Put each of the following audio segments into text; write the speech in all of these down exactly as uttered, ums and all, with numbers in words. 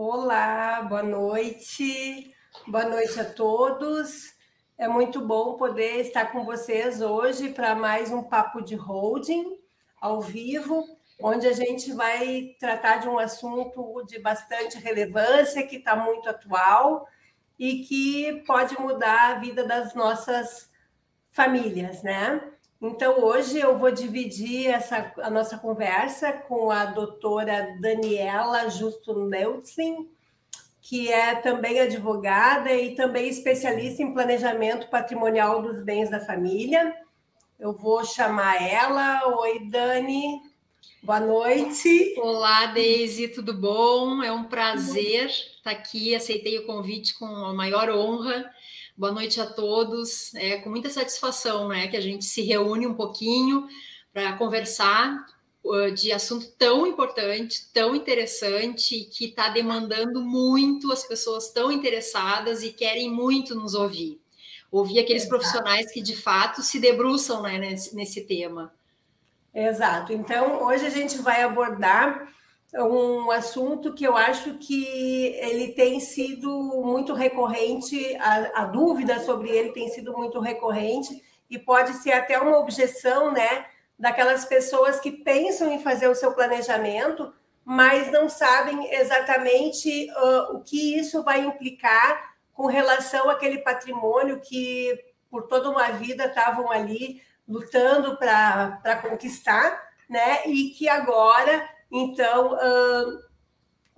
Olá, boa noite, boa noite a todos. É muito bom poder estar com vocês hoje para mais um Papo de Holding, ao vivo, onde a gente vai tratar de um assunto de bastante relevância, que está muito atual e que pode mudar a vida das nossas famílias, né? Então, hoje eu vou dividir essa, a nossa conversa com a doutora Daniela Justo Nelson, que é também advogada e também especialista em planejamento patrimonial dos bens da família. Eu vou chamar ela. Oi, Dani. Boa noite. Olá, Deise. Tudo bom? É um prazer estar aqui. Aceitei o convite com a maior honra. Boa noite a todos, é com muita satisfação, né, que a gente se reúne um pouquinho para conversar uh, de assunto tão importante, tão interessante, que está demandando muito, as pessoas estão interessadas e querem muito nos ouvir. Ouvir aqueles Exato. Profissionais que, de fato, se debruçam, né, nesse, nesse tema. Exato. Então, hoje a gente vai abordar um assunto que eu acho que ele tem sido muito recorrente, a, a dúvida sobre ele tem sido muito recorrente e pode ser até uma objeção, né, daquelas pessoas que pensam em fazer o seu planejamento, mas não sabem exatamente uh, o que isso vai implicar com relação àquele patrimônio que por toda uma vida estavam ali lutando para para conquistar, né, e que agora... Então, uh,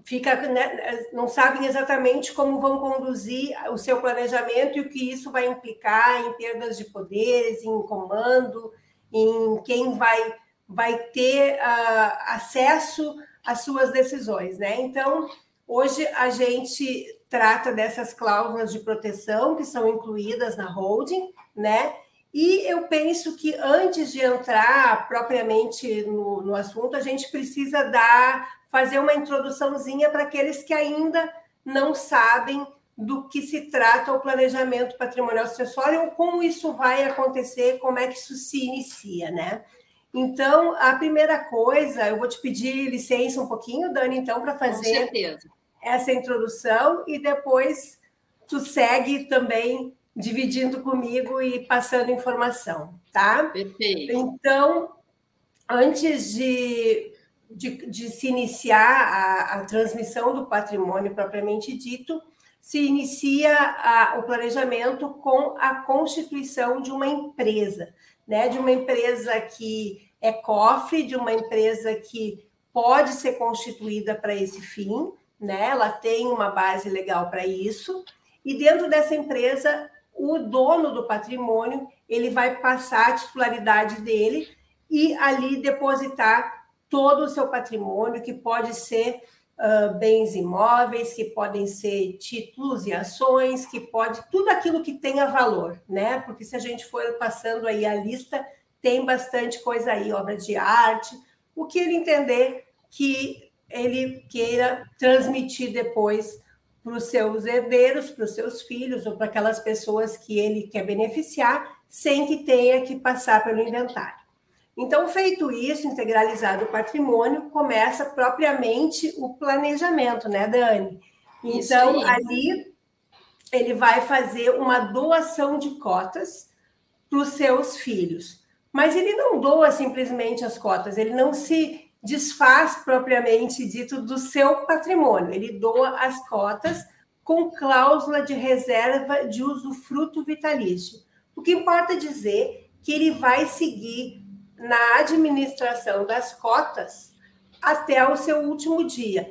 fica, né, não sabem exatamente como vão conduzir o seu planejamento e o que isso vai implicar em perdas de poderes, em comando, em quem vai, vai ter uh, acesso às suas decisões, né? Então, hoje a gente trata dessas cláusulas de proteção que são incluídas na holding, né? E eu penso que antes de entrar propriamente no, no assunto, a gente precisa dar, fazer uma introduçãozinha para aqueles que ainda não sabem do que se trata o planejamento patrimonial sucessório ou como isso vai acontecer, como é que isso se inicia, né? Então, a primeira coisa, eu vou te pedir licença um pouquinho, Dani, então, para fazer essa introdução e depois tu segue também dividindo comigo e passando informação, tá? Perfeito. Então, antes de, de, de se iniciar a, a transmissão do patrimônio propriamente dito, se inicia a, o planejamento com a constituição de uma empresa, né? De uma empresa que é cofre, de uma empresa que pode ser constituída para esse fim, né? Ela tem uma base legal para isso, e dentro dessa empresa... o dono do patrimônio, ele vai passar a titularidade dele e ali depositar todo o seu patrimônio, que pode ser uh, bens imóveis, que podem ser títulos e ações, que pode... tudo aquilo que tenha valor, né? Porque se a gente for passando aí a lista, tem bastante coisa aí, obra de arte, o que ele entender que ele queira transmitir depois para os seus herdeiros, para os seus filhos ou para aquelas pessoas que ele quer beneficiar, sem que tenha que passar pelo inventário. Então, feito isso, integralizado o patrimônio, começa propriamente o planejamento, né, Dani? Então, ali ele vai fazer uma doação de cotas para os seus filhos. Mas ele não doa simplesmente as cotas, ele não se... desfaz propriamente dito do seu patrimônio, ele doa as cotas com cláusula de reserva de usufruto vitalício. O que importa dizer que ele vai seguir na administração das cotas até o seu último dia.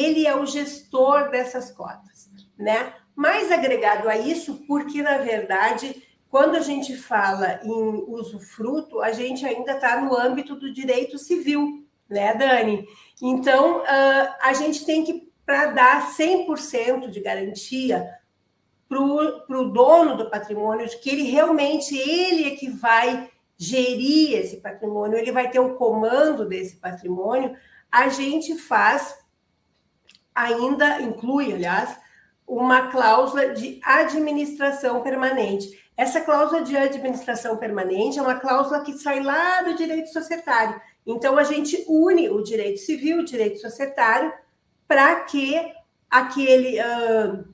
Ele é o gestor dessas cotas, né? Mais agregado a isso, porque na verdade, quando a gente fala em usufruto, a gente ainda está no âmbito do direito civil, né, Dani? Então, uh, a gente tem que, para dar cem por cento de garantia para o dono do patrimônio, de que ele realmente, ele é que vai gerir esse patrimônio, ele vai ter o comando desse patrimônio, a gente faz, ainda inclui, aliás, uma cláusula de administração permanente. Essa cláusula de administração permanente é uma cláusula que sai lá do direito societário. Então, a gente une o direito civil, o direito societário, para que aquele, uh,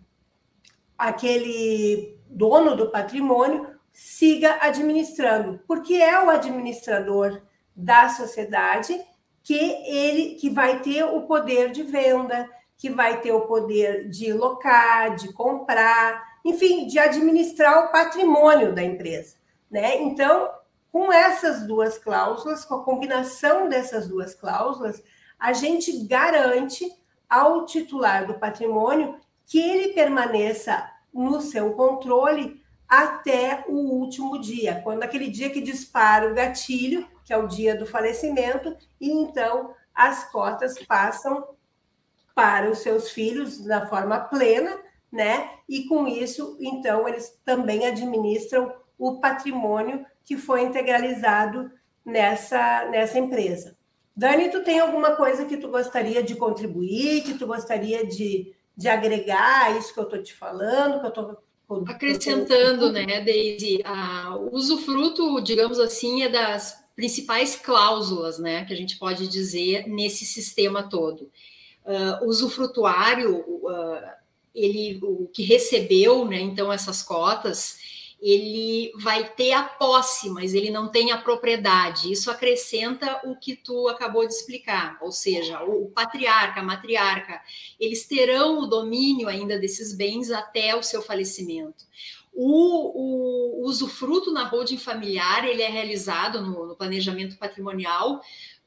aquele dono do patrimônio siga administrando, porque é o administrador da sociedade que ele que vai ter o poder de venda, que vai ter o poder de locar, de comprar, enfim, de administrar o patrimônio da empresa, né? Então, com essas duas cláusulas, com a combinação dessas duas cláusulas, a gente garante ao titular do patrimônio que ele permaneça no seu controle até o último dia, quando aquele dia que dispara o gatilho, que é o dia do falecimento, e então as cotas passam para os seus filhos na forma plena, né? E com isso, então, eles também administram o patrimônio que foi integralizado nessa, nessa empresa. Dani, tu tem alguma coisa que tu gostaria de contribuir, que tu gostaria de, de agregar isso que eu estou te falando, que eu estou... Acrescentando, né, Deise, o usufruto, digamos assim, é das principais cláusulas, né, que a gente pode dizer nesse sistema todo. Uh, o usufrutuário, uh, ele, o que recebeu, né, então, essas cotas, ele vai ter a posse, mas ele não tem a propriedade. Isso acrescenta o que tu acabou de explicar, ou seja, o patriarca, a matriarca, eles terão o domínio ainda desses bens até o seu falecimento. O, o, o usufruto na holding familiar, ele é realizado no, no planejamento patrimonial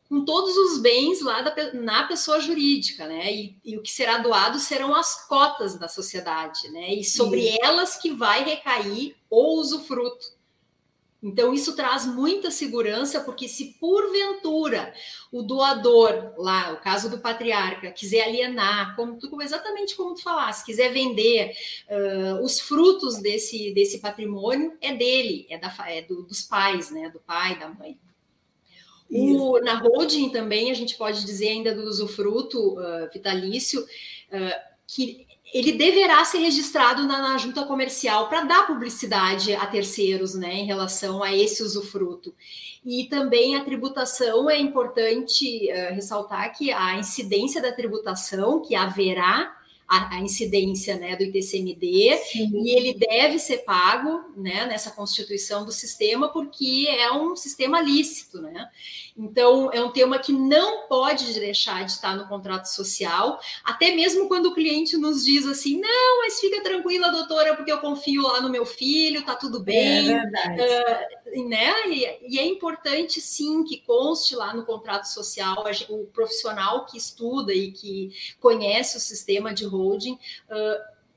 com todos os bens lá da, na pessoa jurídica, né? E, e o que será doado serão as cotas da sociedade, né? E sobre isso, elas que vai recair o usufruto. Então, isso traz muita segurança, porque se porventura o doador, lá, o caso do patriarca, quiser alienar, como tu, exatamente como tu falaste, quiser vender uh, os frutos desse, desse patrimônio, é dele, é, da, é do, dos pais, né? Do pai, da mãe. O, na holding também, a gente pode dizer ainda do usufruto uh, vitalício, uh, que ele deverá ser registrado na, na junta comercial para dar publicidade a terceiros, né, em relação a esse usufruto. E também a tributação, é importante uh, ressaltar que a incidência da tributação, que haverá a, a incidência, né, do I T C M D, sim, e ele deve ser pago, né, nessa constituição do sistema, porque é um sistema lícito, né? Então, é um tema que não pode deixar de estar no contrato social, até mesmo quando o cliente nos diz assim, não, mas fica tranquila, doutora, porque eu confio lá no meu filho, tá tudo bem. É verdade. Uh, né? E, e é importante, sim, que conste lá no contrato social, o profissional que estuda e que conhece o sistema de holding uh,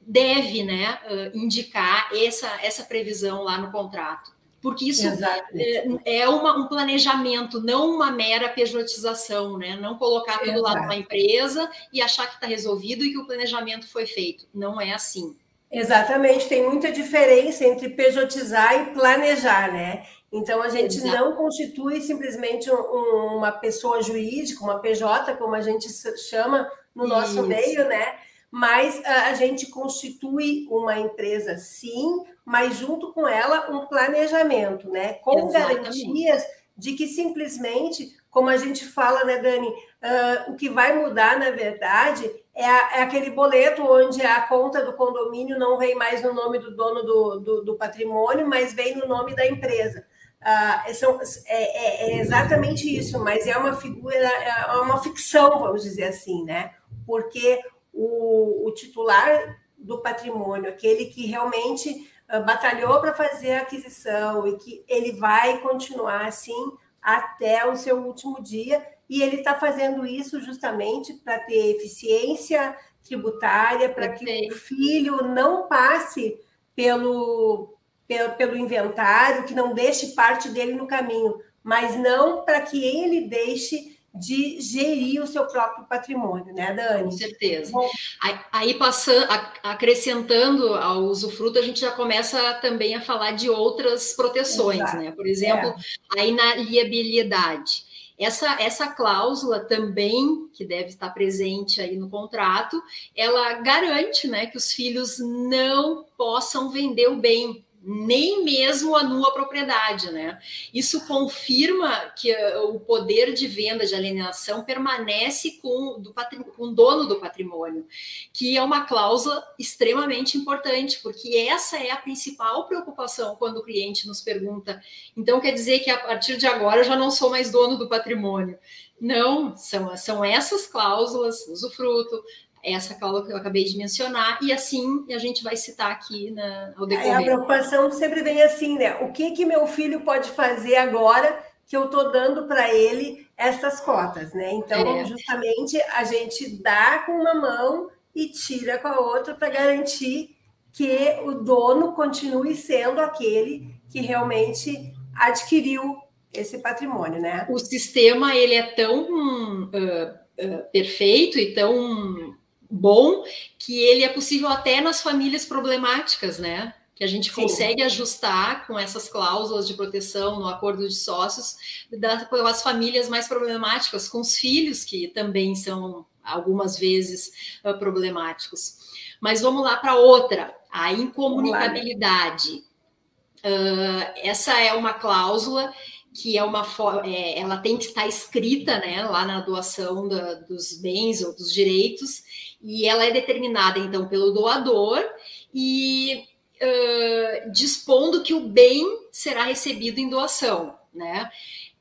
deve, né, uh, indicar essa, essa previsão lá no contrato. Porque isso é, é uma, um planejamento, não uma mera pejotização, né? Não colocar tudo lá numa empresa e achar que está resolvido e que o planejamento foi feito. Não é assim. Exatamente, tem muita diferença entre pejotizar e planejar, né? Então, a gente Exato. não constitui simplesmente um, um, uma pessoa jurídica, uma P J, como a gente chama no nosso isso. meio, né? Mas a gente constitui uma empresa, sim, mas junto com ela um planejamento, né? Com Exatamente. garantias de que simplesmente, como a gente fala, né, Dani, uh, o que vai mudar, na verdade, é, a, é aquele boleto onde a conta do condomínio não vem mais no nome do dono do, do, do patrimônio, mas vem no nome da empresa. Uh, são, é, é exatamente isso, mas é uma figura, é uma ficção, vamos dizer assim, né? Porque O, o titular do patrimônio, aquele que realmente uh, batalhou para fazer a aquisição e que ele vai continuar assim até o seu último dia, e ele está fazendo isso justamente para ter eficiência tributária, para que o filho não passe pelo, pelo, pelo inventário, que não deixe parte dele no caminho, mas não para que ele deixe de gerir o seu próprio patrimônio, né, Dani? Com certeza. Bom, aí, passando, acrescentando ao usufruto, a gente já começa também a falar de outras proteções, exato, né? Por exemplo, é. a inaliabilidade. Essa, essa cláusula também, que deve estar presente aí no contrato, ela garante, né, que os filhos não possam vender o bem, nem mesmo a nua propriedade, né? Isso confirma que o poder de venda de alienação permanece com, do com o dono do patrimônio, que é uma cláusula extremamente importante, porque essa é a principal preocupação quando o cliente nos pergunta. Então, quer dizer que a partir de agora eu já não sou mais dono do patrimônio. Não, são, são essas cláusulas, usufruto, essa cláusula que eu acabei de mencionar, e assim a gente vai citar aqui na, ao decorrer. É, a preocupação sempre vem assim, né? O que que meu filho pode fazer agora que eu estou dando para ele essas cotas, né? Então, é. justamente, a gente dá com uma mão e tira com a outra para garantir que o dono continue sendo aquele que realmente adquiriu esse patrimônio, né? O sistema, ele é tão uh, uh, perfeito e tão bom que ele é possível até nas famílias problemáticas, né? Que a gente consegue Sim. ajustar com essas cláusulas de proteção no acordo de sócios das famílias mais problemáticas, com os filhos que também são algumas vezes uh, problemáticos. Mas vamos lá para outra, a incomunicabilidade. Uh, essa é uma cláusula que é uma forma, é, ela tem que estar escrita, né, lá na doação da, dos bens ou dos direitos, e ela é determinada, então, pelo doador, e uh, dispondo que o bem será recebido em doação, né?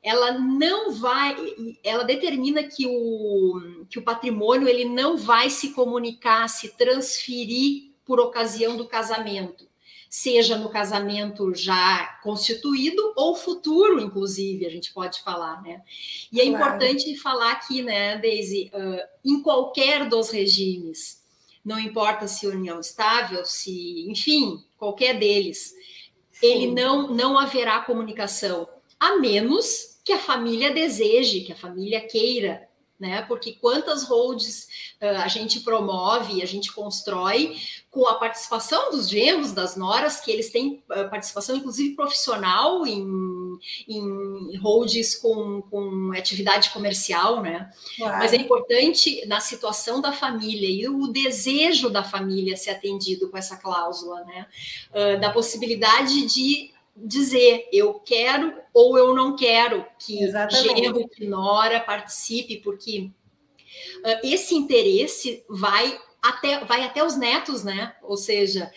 Ela não vai, ela determina que o, que o patrimônio ele não vai se comunicar, se transferir por ocasião do casamento, seja no casamento já constituído ou futuro, inclusive, a gente pode falar, né? E é claro. Importante falar aqui, né, Deise, uh, em qualquer dos regimes, não importa se união estável, se, enfim, qualquer deles, Sim. ele não, não haverá comunicação, a menos que a família deseje, que a família queira, né? Porque quantas holds uh, a gente promove, a gente constrói com a participação dos genros, das noras, que eles têm uh, participação, inclusive, profissional em, em holds com, com atividade comercial, né? Claro. Mas é importante, na situação da família e o desejo da família ser atendido com essa cláusula, né? Uh, da possibilidade de dizer, eu quero ou eu não quero que Exatamente. genro, que nora participe, porque uh, esse interesse vai até, vai até os netos, né? Ou seja,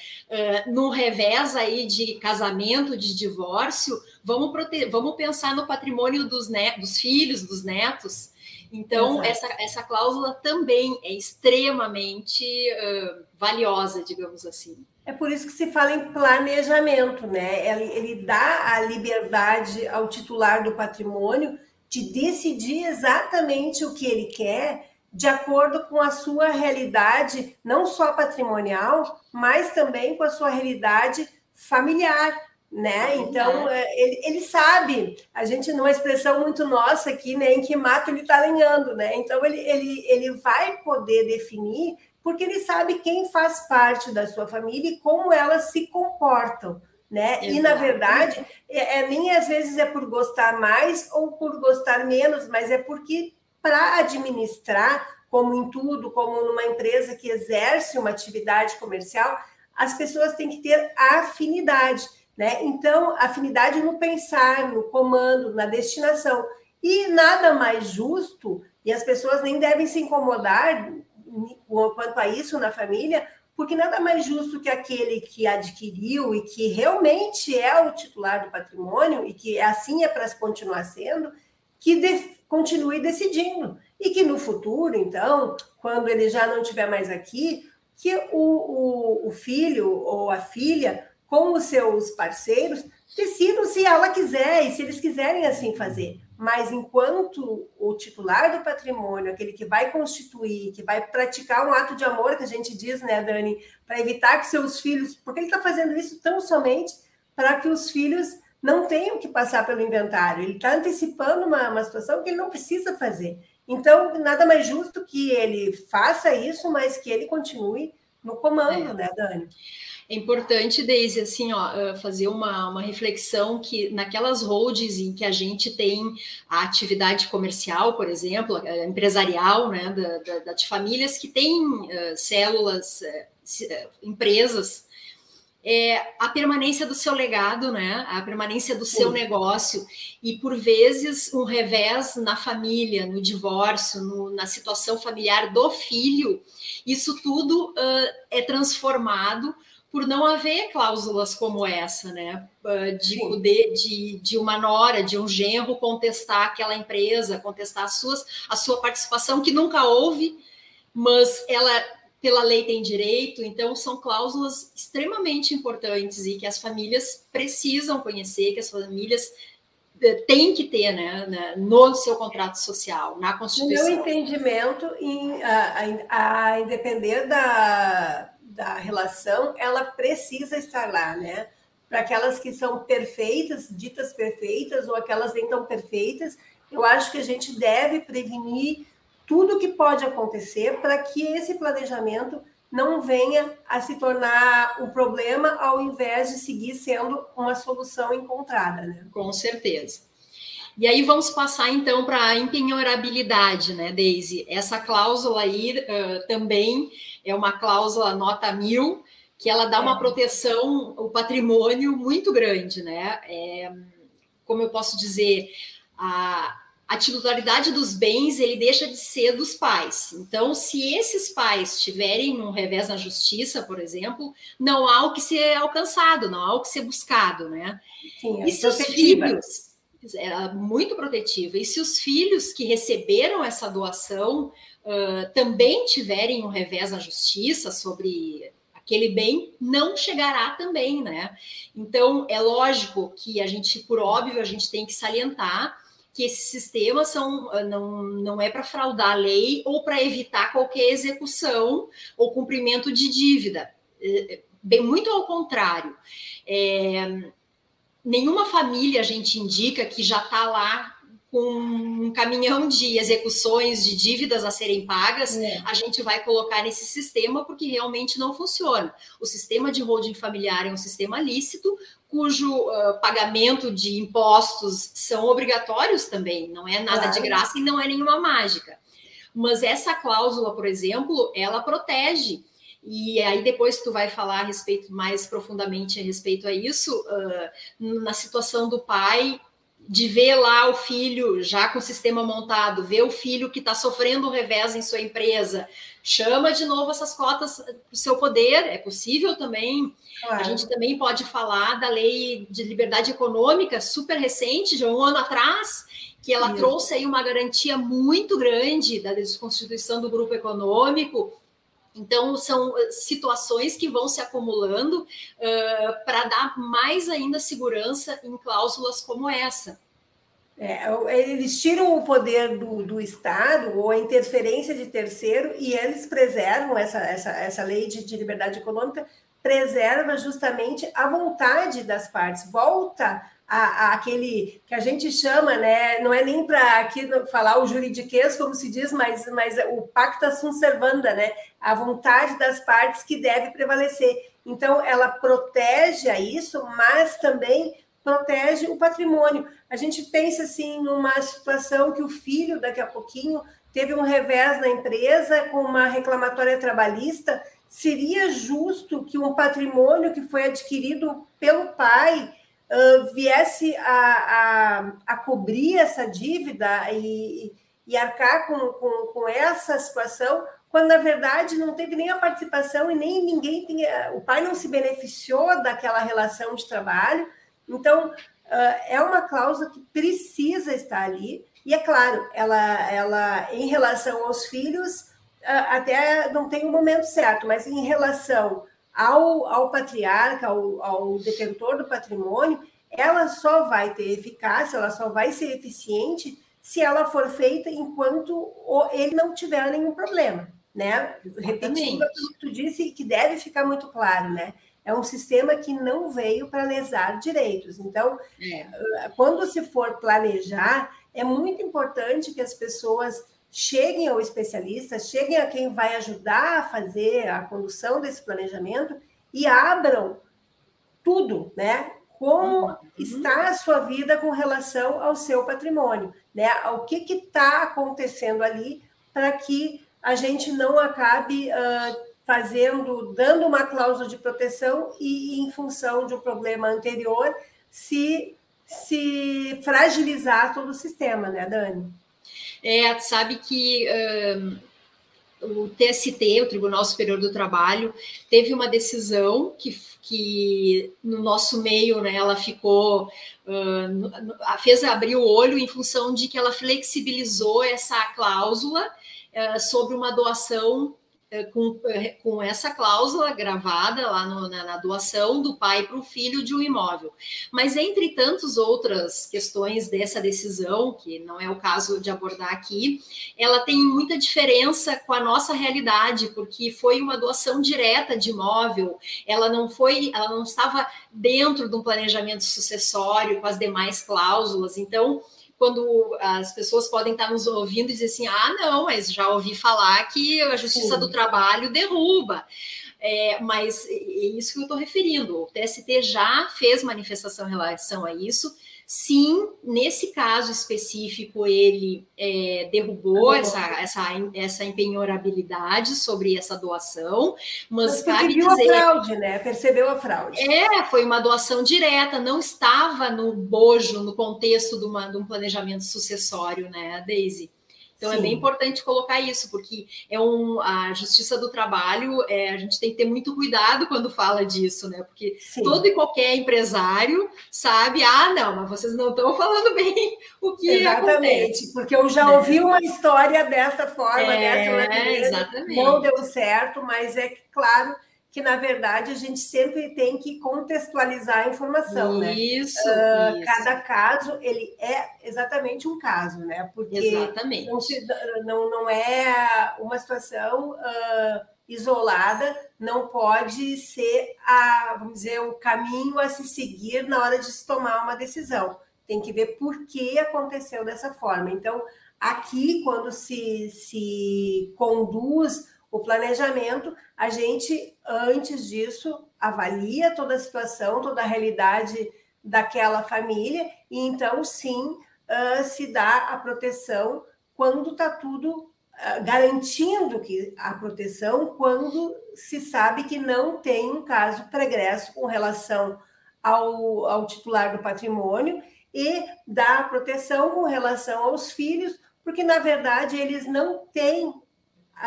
uh, no revés aí de casamento, de divórcio, vamos, prote- vamos pensar no patrimônio dos, ne- dos filhos, dos netos. Então, essa, essa cláusula também é extremamente uh, valiosa, digamos assim. É por isso que se fala em planejamento, né? Ele, ele dá a liberdade ao titular do patrimônio de decidir exatamente o que ele quer de acordo com a sua realidade, não só patrimonial, mas também com a sua realidade familiar, né? Então, ele, ele sabe, a gente, numa expressão muito nossa aqui, né? Em que mato ele está lenhando, né? Então, ele, ele, ele vai poder definir porque ele sabe quem faz parte da sua família e como elas se comportam, né? Exato. E, na verdade, é, é, nem às vezes é por gostar mais ou por gostar menos, mas é porque para administrar, como em tudo, como numa empresa que exerce uma atividade comercial, as pessoas têm que ter afinidade, né? Então, afinidade no pensar, no comando, na destinação. E nada mais justo, e as pessoas nem devem se incomodar quanto a isso na família, porque nada mais justo que aquele que adquiriu e que realmente é o titular do patrimônio e que assim é para continuar sendo, que de, continue decidindo. E que no futuro, então, quando ele já não estiver mais aqui, que o, o, o filho ou a filha, com os seus parceiros, decidam se ela quiser e se eles quiserem assim fazer. Mas enquanto o titular do patrimônio, aquele que vai constituir, que vai praticar um ato de amor, que a gente diz, né, Dani, para evitar que seus filhos... Porque ele está fazendo isso tão somente para que os filhos não tenham que passar pelo inventário. Ele está antecipando uma, uma situação que ele não precisa fazer. Então, nada mais justo que ele faça isso, mas que ele continue no comando, é. né, Dani? É importante, Deise, assim, ó, fazer uma, uma reflexão que naquelas holds em que a gente tem a atividade comercial, por exemplo, empresarial, né, da, da, da, de famílias que têm uh, células, uh, empresas, é, a permanência do seu legado, né? A permanência do seu negócio. E, por vezes, um revés na família, no divórcio, no, na situação familiar do filho, isso tudo uh, é transformado por não haver cláusulas como essa, né? De poder de, de uma nora, de um genro contestar aquela empresa, contestar as suas, a sua participação, que nunca houve, mas ela, pela lei, tem direito. Então, são cláusulas extremamente importantes e que as famílias precisam conhecer, que as famílias têm que ter, né? No seu contrato social, na Constituição. No meu entendimento, em, a, a, a depender da... da relação, ela precisa estar lá, né? Para aquelas que são perfeitas, ditas perfeitas, ou aquelas nem tão perfeitas, eu acho que a gente deve prevenir tudo o que pode acontecer para que esse planejamento não venha a se tornar um problema, ao invés de seguir sendo uma solução encontrada, né? Com certeza. E aí vamos passar, então, para a impenhorabilidade, né, Deise? Essa cláusula aí uh, também é uma cláusula nota mil, que ela dá uma proteção ao patrimônio muito grande, né? É, como eu posso dizer, a, a titularidade dos bens, ele deixa de ser dos pais. Então, se esses pais tiverem um revés na justiça, por exemplo, não há o que ser alcançado, não há o que ser buscado, né? Sim, e se os filhos... Era muito protetiva. E se os filhos que receberam essa doação uh, também tiverem um revés na justiça sobre aquele bem, não chegará também, né? Então, é lógico que a gente, por óbvio, a gente tem que salientar que esses sistemas são, não, não é para fraudar a lei ou para evitar qualquer execução ou cumprimento de dívida. Bem, muito ao contrário. É... Nenhuma família a gente indica que já está lá com um caminhão de execuções, de dívidas a serem pagas, é. A gente vai colocar nesse sistema porque realmente não funciona. O sistema de holding familiar é um sistema lícito, cujo uh, pagamento de impostos são obrigatórios também, não é nada claro. De graça e não é nenhuma mágica. Mas essa cláusula, por exemplo, ela protege. E aí depois tu vai falar a respeito, mais profundamente a respeito a isso, uh, na situação do pai, de ver lá o filho já com o sistema montado, ver o filho que está sofrendo um revés em sua empresa, chama de novo essas cotas para o seu poder, é possível também. Claro. A gente também pode falar da lei de liberdade econômica, super recente, de um ano atrás, que ela Sim. trouxe aí uma garantia muito grande da desconstituição do grupo econômico. Então, são situações que vão se acumulando uh, para dar mais ainda segurança em cláusulas como essa. É, eles tiram o poder do, do Estado ou a interferência de terceiro e eles preservam essa, essa, essa lei de, de liberdade econômica, preserva justamente a vontade das partes, volta a, a aquele que a gente chama, né? Não é nem para aqui falar o juridiquês, como se diz, mas, mas o pacta sunt servanda, né? A vontade das partes que deve prevalecer. Então, ela protege a isso, mas também protege o patrimônio. A gente pensa assim numa situação que o filho, daqui a pouquinho, teve um revés na empresa com uma reclamatória trabalhista. Seria justo que um patrimônio que foi adquirido pelo pai uh, viesse a, a, a cobrir essa dívida e, e arcar com, com, com essa situação, quando, na verdade, não teve nem a participação e nem ninguém tinha... O pai não se beneficiou daquela relação de trabalho. Então, uh, é uma cláusula que precisa estar ali. E, é claro, ela, ela em relação aos filhos... até não tem o momento certo, mas em relação ao, ao patriarca, ao, ao detentor do patrimônio, ela só vai ter eficácia, ela só vai ser eficiente se ela for feita enquanto ele não tiver nenhum problema, né? Repetindo o que tu disse, que deve ficar muito claro, né? É um sistema que não veio para lesar direitos. Então, é. Quando se for planejar, é muito importante que as pessoas... cheguem ao especialista, cheguem a quem vai ajudar a fazer a condução desse planejamento e abram tudo, né? Como uhum. está a sua vida com relação ao seu patrimônio, né? O que que está acontecendo ali para que a gente não acabe uh, fazendo, dando uma cláusula de proteção e, em função de um problema anterior, se, se fragilizar todo o sistema, né, Dani? É, tu sabe que um, o T S T, o Tribunal Superior do Trabalho, teve uma decisão que, que no nosso meio, né, ela ficou, uh, fez abrir o olho em função de que ela flexibilizou essa cláusula uh, sobre uma doação Com, com essa cláusula gravada lá no, na, na doação do pai para o filho de um imóvel. Mas, entre tantas outras questões dessa decisão, que não é o caso de abordar aqui, ela tem muita diferença com a nossa realidade, porque foi uma doação direta de imóvel, ela não foi, ela não estava dentro de um planejamento sucessório com as demais cláusulas. Então, quando as pessoas podem estar nos ouvindo e dizer assim, ah, não, mas já ouvi falar que a Justiça Sim. do Trabalho derruba. É, mas é isso que eu estou referindo. O T S T já fez manifestação em relação a isso. Sim, nesse caso específico, ele é, derrubou ah, essa, essa, essa empenhorabilidade sobre essa doação, mas cabe dizer... Percebeu a fraude, né? Percebeu a fraude. É, foi uma doação direta, não estava no bojo, no contexto de, uma, de um planejamento sucessório, né, Deise? Então, Sim. é bem importante colocar isso, porque é um, a Justiça do Trabalho, é, a gente tem que ter muito cuidado quando fala disso, né? Porque Sim. todo e qualquer empresário sabe, ah, não, mas vocês não estão falando bem o que exatamente, acontece. Porque eu já ouvi é. uma história dessa forma, é, dessa maneira, exatamente. Não deu certo, mas é claro que, na verdade, a gente sempre tem que contextualizar a informação, isso, né? Uh, isso. Cada caso, ele é exatamente um caso, né? Porque exatamente. Não, se, não, não é uma situação uh, isolada, não pode ser, a, vamos dizer, o caminho a se seguir na hora de se tomar uma decisão. Tem que ver por que aconteceu dessa forma. Então, aqui, quando se, se conduz... o planejamento, a gente, antes disso, avalia toda a situação, toda a realidade daquela família, e então, sim, uh, se dá a proteção quando está tudo uh, garantindo que a proteção, quando se sabe que não tem um caso pregresso com relação ao, ao titular do patrimônio, e dá a proteção com relação aos filhos, porque, na verdade, eles não têm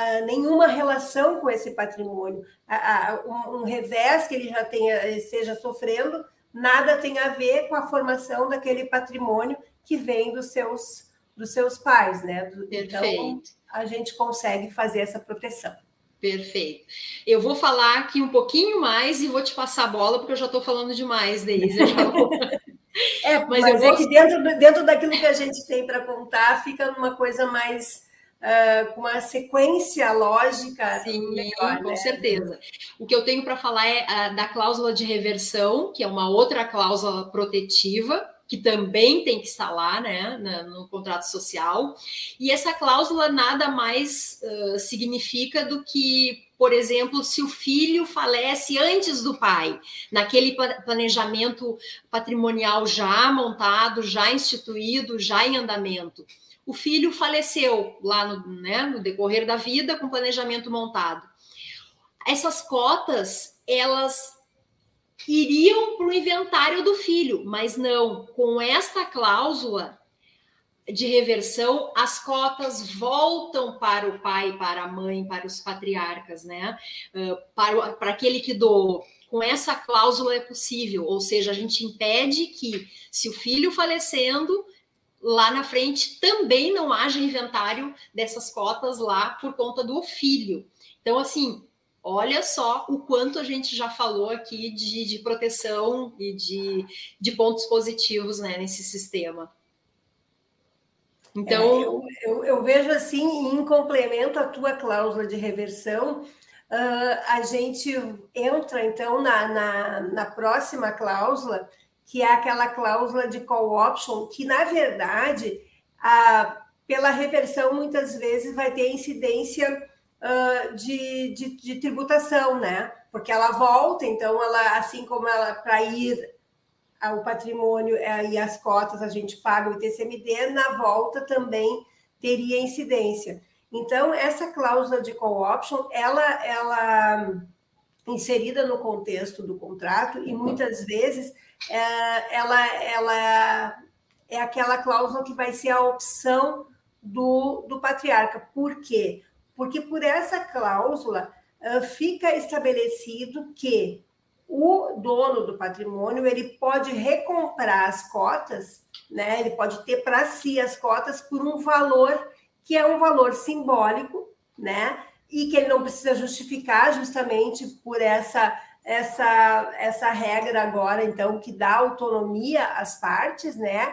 Uh, nenhuma relação com esse patrimônio, uh, uh, um, um revés que ele já tenha, esteja sofrendo, nada tem a ver com a formação daquele patrimônio que vem dos seus, dos seus pais, né? Então, Perfeito. A gente consegue fazer essa proteção. Perfeito. Eu vou falar aqui um pouquinho mais e vou te passar a bola, porque eu já estou falando demais, Denise. é, mas, mas eu vou... é que dentro, dentro daquilo que a gente tem para contar, fica uma coisa mais... com uh, uma sequência lógica. Sim, melhor, com né? certeza. O que eu tenho para falar é uh, da cláusula de reversão, que é uma outra cláusula protetiva, que também tem que estar lá, né, na, no contrato social. E essa cláusula nada mais uh, significa do que, por exemplo, se o filho falece antes do pai, naquele planejamento patrimonial já montado, já instituído, já em andamento. O filho faleceu lá no, né, no decorrer da vida com planejamento montado. Essas cotas, elas iriam para o inventário do filho, mas não, com esta cláusula de reversão, as cotas voltam para o pai, para a mãe, para os patriarcas, né? Para, para aquele que doou. Com essa cláusula é possível, ou seja, a gente impede que, se o filho falecendo, lá na frente também não haja inventário dessas cotas lá por conta do filho. Então, assim, olha só o quanto a gente já falou aqui de, de proteção e de, de pontos positivos, né, nesse sistema. Então... É, eu, eu, eu vejo, assim, em complemento à tua cláusula de reversão, uh, a gente entra, então, na, na, na próxima cláusula, que é aquela cláusula de call option, que, na verdade, a, pela reversão, muitas vezes, vai ter incidência uh, de, de, de tributação, né? Porque ela volta, então, ela, assim como ela para ir ao patrimônio é, e as cotas, a gente paga o I T C M D, na volta também teria incidência. Então, essa cláusula de call option, ela, ela inserida no contexto do contrato e muitas vezes é, ela, ela é aquela cláusula que vai ser a opção do, do patriarca. Por quê? Porque por essa cláusula fica estabelecido que o dono do patrimônio ele pode recomprar as cotas, né? Ele pode ter para si as cotas por um valor que é um valor simbólico, né? E que ele não precisa justificar justamente por essa, essa, essa regra agora, então, que dá autonomia às partes, né?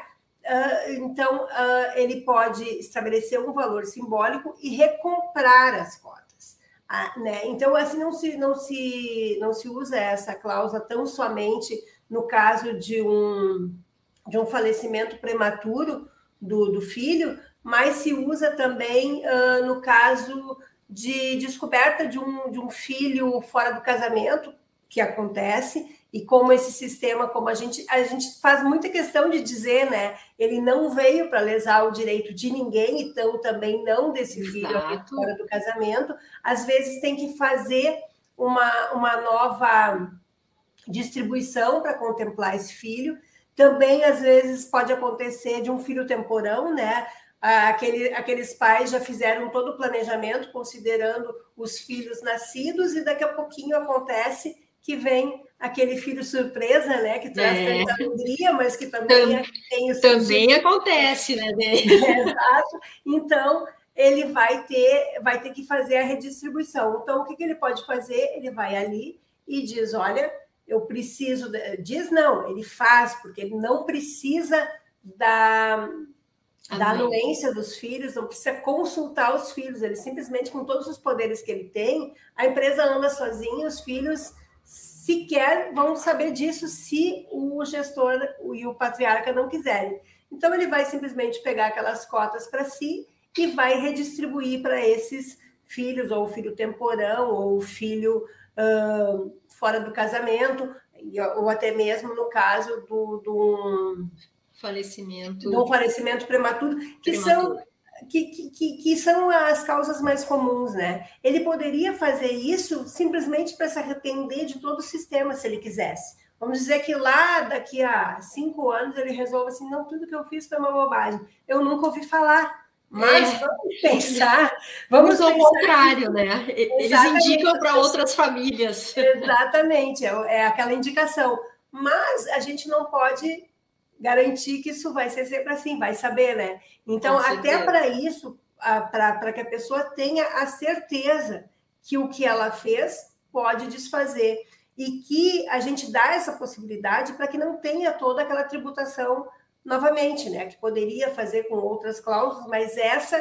Uh, então, uh, ele pode estabelecer um valor simbólico e recomprar as cotas, uh, né? Então, assim, não se, não, se, não se usa essa cláusula tão somente no caso de um, de um falecimento prematuro do, do filho, mas se usa também uh, no caso de descoberta de um, de um filho fora do casamento, que acontece, e como esse sistema, como a gente, a gente faz muita questão de dizer, né? Ele não veio para lesar o direito de ninguém, então também não desse filho fora do casamento. Às vezes tem que fazer uma, uma nova distribuição para contemplar esse filho. Também, às vezes, pode acontecer de um filho temporão, né? Aquele, aqueles pais já fizeram todo o planejamento considerando os filhos nascidos e daqui a pouquinho acontece que vem aquele filho surpresa, né, que traz é. tanta alegria, mas que também Tamb- tem o também filho. Acontece, né? É, exato. Então ele vai ter, vai ter que fazer a redistribuição. Então o que, que ele pode fazer? Ele vai ali e diz, olha, eu preciso, diz não, ele faz porque ele não precisa da da anuência dos filhos, não precisa consultar os filhos, ele simplesmente, com todos os poderes que ele tem, a empresa anda sozinha, os filhos sequer vão saber disso se o gestor e o patriarca não quiserem. Então, ele vai simplesmente pegar aquelas cotas para si e vai redistribuir para esses filhos, ou o filho temporão, ou o filho uh, fora do casamento, ou até mesmo no caso do... do falecimento. Do falecimento prematuro, que, prematuro. São, que, que, que são as causas mais comuns, né? Ele poderia fazer isso simplesmente para se arrepender de todo o sistema, se ele quisesse. Vamos dizer que lá, daqui a cinco anos, ele resolve assim, não, tudo que eu fiz foi uma bobagem. Eu nunca ouvi falar. Mas é. vamos pensar... Vamos, vamos ao pensar contrário, que... né? Eles Exatamente. Indicam para outras famílias. Exatamente, é aquela indicação. Mas a gente não pode... garantir que isso vai ser sempre assim, vai saber, né? Então, até para isso, para que a pessoa tenha a certeza que o que ela fez pode desfazer e que a gente dá essa possibilidade para que não tenha toda aquela tributação novamente, né? Que poderia fazer com outras cláusulas, mas essa,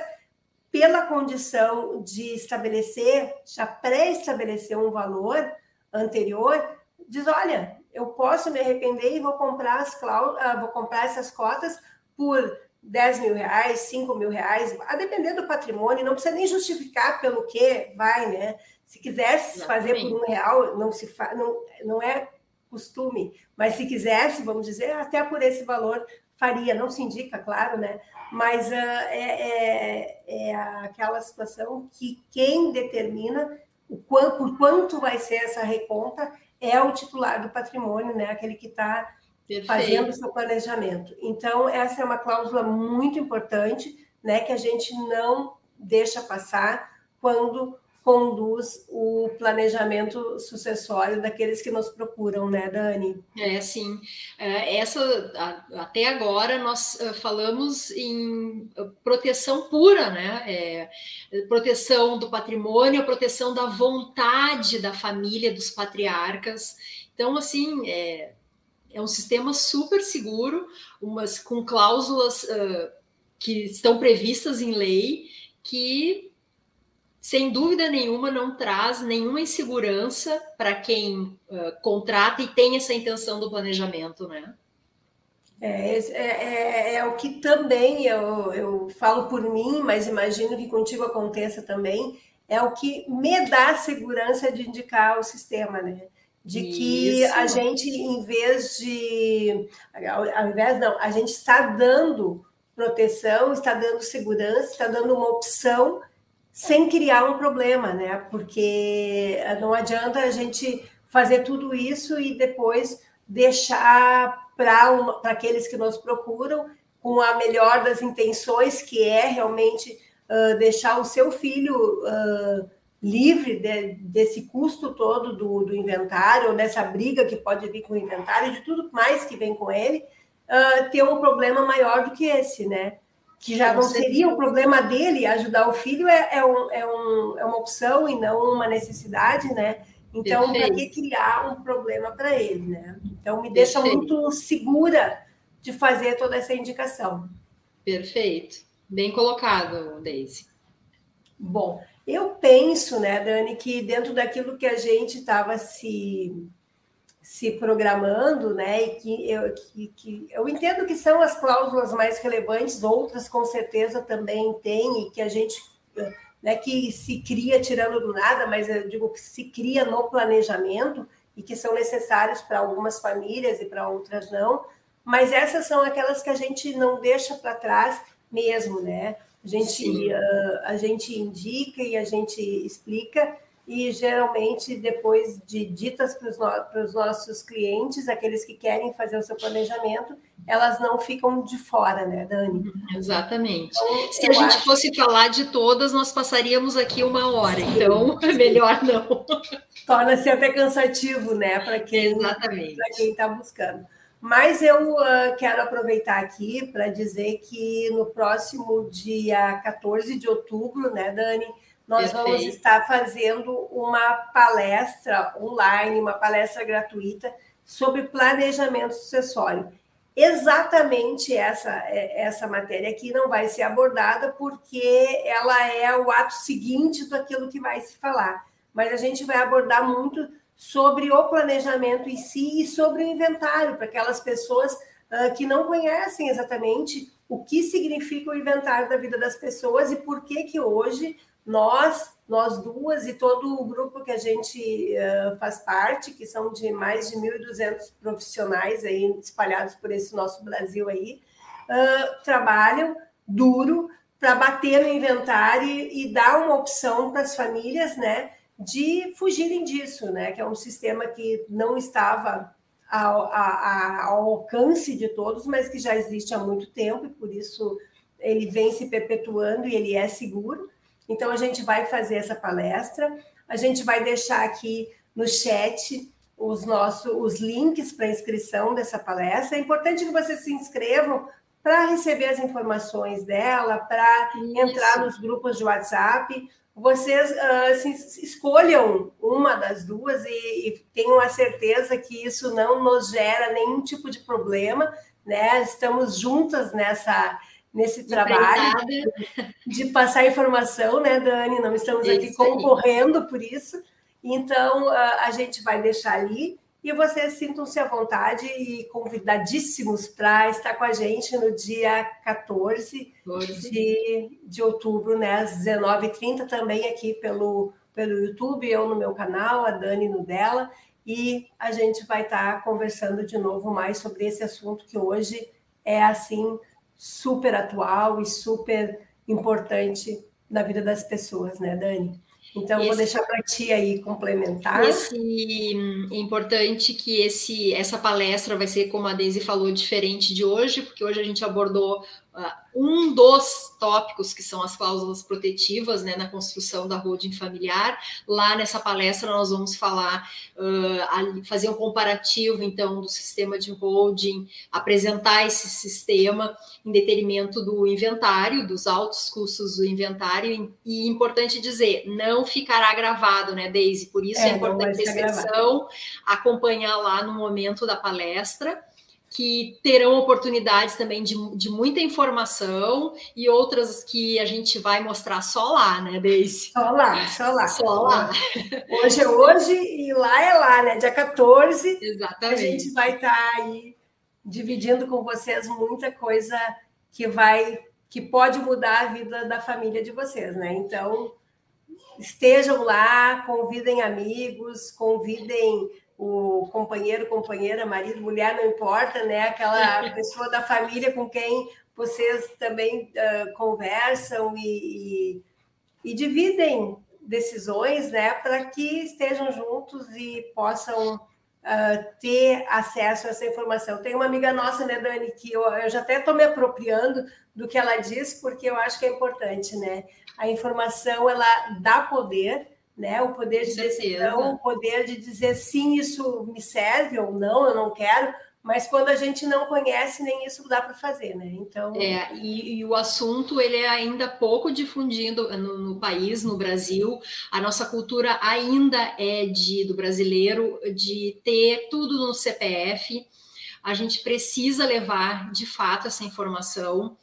pela condição de estabelecer, já pré-estabelecer um valor anterior, diz, olha... eu posso me arrepender e vou comprar, as clau... vou comprar essas cotas por dez mil reais, cinco mil reais, a depender do patrimônio, não precisa nem justificar pelo que vai, né? Se quisesse não, fazer sim. por um real, não, se fa... não, não é costume, mas se quisesse, vamos dizer, até por esse valor faria, não se indica, claro, né? Mas uh, é, é, é aquela situação que quem determina o quanto, por quanto vai ser essa recompra é o titular do patrimônio, né? Aquele que está fazendo o seu planejamento. Então, essa é uma cláusula muito importante, né? Que a gente não deixa passar quando conduz o planejamento sucessório daqueles que nos procuram, né, Dani? É, sim. Essa, até agora, nós falamos em proteção pura, né? É, proteção do patrimônio, proteção da vontade da família, dos patriarcas. Então, assim, é, é um sistema super seguro, umas, com cláusulas uh, que estão previstas em lei, que... sem dúvida nenhuma, não traz nenhuma insegurança para quem uh, contrata e tem essa intenção do planejamento, né? É, é, é, é o que também, eu, eu falo por mim, mas imagino que contigo aconteça também, é o que me dá segurança de indicar o sistema, né? De que Isso. a gente, em vez de... ao invés, não, a gente está dando proteção, está dando segurança, está dando uma opção sem criar um problema, né? Porque não adianta a gente fazer tudo isso e depois deixar para aqueles que nos procuram, com a melhor das intenções, que é realmente uh, deixar o seu filho uh, livre de, desse custo todo do, do inventário, ou dessa briga que pode vir com o inventário, de tudo mais que vem com ele, uh, ter um problema maior do que esse, né? Que já não seria o problema dele, ajudar o filho é, é, um, é, um, é uma opção e não uma necessidade, né? Então, para que criar um problema para ele, né? Então, me deixa Perfeito. muito segura de fazer toda essa indicação. Perfeito. Bem colocado, Deise. Bom, eu penso, né, Dani, que dentro daquilo que a gente estava se... se programando, né? E que eu, que, que eu entendo que são as cláusulas mais relevantes, outras com certeza também tem, e que a gente, né, que se cria tirando do nada, mas eu digo que se cria no planejamento e que são necessários para algumas famílias e para outras não, mas essas são aquelas que a gente não deixa para trás mesmo, né? A gente, a, a gente indica e a gente explica. E, geralmente, depois de ditas para os nossos clientes, aqueles que querem fazer o seu planejamento, elas não ficam de fora, né, Dani? Exatamente. Então, se a gente acho... fosse falar de todas, nós passaríamos aqui uma hora. Sim, então, é melhor não. Torna-se até cansativo, né, para quem está buscando. Mas eu uh, quero aproveitar aqui para dizer que no próximo dia quatorze de outubro, né, Dani, nós Perfeito. vamos estar fazendo uma palestra online, uma palestra gratuita sobre planejamento sucessório. Exatamente essa, essa matéria aqui não vai ser abordada porque ela é o ato seguinte daquilo que vai se falar. Mas a gente vai abordar muito sobre o planejamento em si e sobre o inventário, para aquelas pessoas uh, que não conhecem exatamente o que significa o inventário da vida das pessoas e por que que hoje... Nós, nós duas e todo o grupo que a gente uh, faz parte, que são de mais de mil e duzentos profissionais aí, espalhados por esse nosso Brasil aí, uh, trabalham duro para bater no inventário e dar uma opção para as famílias, né, de fugirem disso, né, que é um sistema que não estava ao, a, ao alcance de todos, mas que já existe há muito tempo e por isso ele vem se perpetuando e ele é seguro. Então, a gente vai fazer essa palestra, a gente vai deixar aqui no chat os, nossos, os links para inscrição dessa palestra. É importante que vocês se inscrevam para receber as informações dela, para entrar nos grupos de WhatsApp. Vocês uh, se, escolham uma das duas e, e tenham a certeza que isso não nos gera nenhum tipo de problema, né? Estamos juntas nessa... nesse trabalho de passar informação, né, Dani? Não estamos aqui concorrendo por isso. Então, a gente vai deixar ali e vocês sintam-se à vontade e convidadíssimos para estar com a gente no dia quatorze de outubro, né, às dezenove e trinta, também aqui pelo, pelo YouTube, eu no meu canal, a Dani no dela, e a gente vai estar conversando de novo mais sobre esse assunto que hoje é, assim... super atual e super importante na vida das pessoas, né, Dani? Então, esse, vou deixar para ti aí complementar. Esse, é importante que esse, essa palestra vai ser, como a Deise falou, diferente de hoje, porque hoje a gente abordou uh, um dos tópicos que são as cláusulas protetivas, né, na construção da holding familiar. Lá nessa palestra nós vamos falar, uh, fazer um comparativo, então, do sistema de holding, apresentar esse sistema em detrimento do inventário, dos altos custos do inventário, e importante dizer, não Não ficará gravado, né, Deise? Por isso é, é importante a inscrição, acompanhar lá no momento da palestra, que terão oportunidades também de, de muita informação e outras que a gente vai mostrar só lá, né, Deise? Só lá, só lá. Só, só lá. lá. Hoje é hoje e lá é lá, né? Dia quatorze. Exatamente. A gente vai estar aí dividindo com vocês muita coisa que vai, que pode mudar a vida da família de vocês, né? Então... estejam lá, convidem amigos, convidem o companheiro, companheira, marido, mulher, não importa, né? Aquela pessoa da família com quem vocês também uh, conversam e, e, e dividem decisões, né, para que estejam juntos e possam uh, ter acesso a essa informação. Tem uma amiga nossa, né, Dani, que eu, eu já até estou me apropriando do que ela diz, porque eu acho que é importante, né? A informação, ela dá poder, né? O poder de decisão, o poder de dizer sim, isso me serve ou não, eu não quero. Mas quando a gente não conhece, nem isso dá para fazer, né? Então... É, e, e o assunto, ele é ainda pouco difundido no, no país, no Brasil. A nossa cultura ainda é de, do brasileiro, de ter tudo no C P F. A gente precisa levar, de fato, essa informação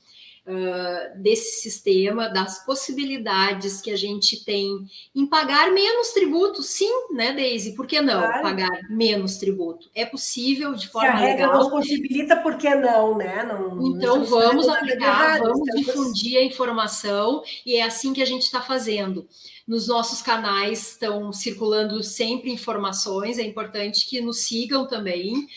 uh, desse sistema, das possibilidades que a gente tem em pagar menos tributo. Sim, né, Deise? Por que não claro. pagar menos tributo? É possível, de forma legal. Se a regra legal. Nos possibilita, por que não, né? Não, então, não vamos aplicar, vamos estamos... difundir a informação, e é assim que a gente está fazendo. Nos nossos canais estão circulando sempre informações, é importante que nos sigam também,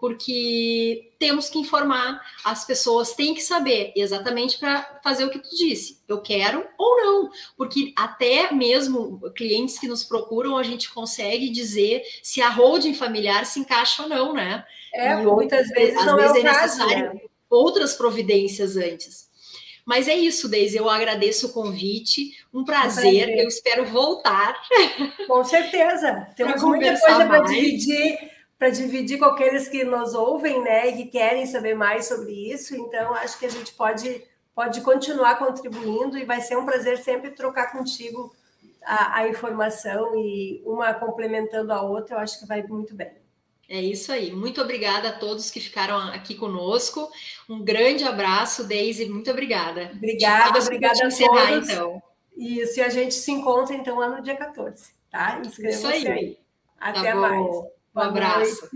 porque temos que informar, as pessoas têm que saber exatamente para fazer o que tu disse, eu quero ou não, porque até mesmo clientes que nos procuram, a gente consegue dizer se a holding familiar se encaixa ou não, né? É, e muitas vezes não vezes é, é necessário caso, né? outras providências antes. Mas é isso, Deise, eu agradeço o convite, um prazer, prazer. Eu espero voltar. Com certeza, temos muita coisa para dividir, para dividir com aqueles que nos ouvem, né, e que querem saber mais sobre isso. Então, acho que a gente pode, pode continuar contribuindo, e vai ser um prazer sempre trocar contigo a, a informação, e uma complementando a outra, eu acho que vai muito bem. É isso aí. Muito obrigada a todos que ficaram aqui conosco. Um grande abraço, Deise, muito obrigada. Obrigada, obrigada a todos. Então. Isso, e a gente se encontra, então, lá no dia quatorze, tá? Inscreva-se aí. Até mais. Um abraço.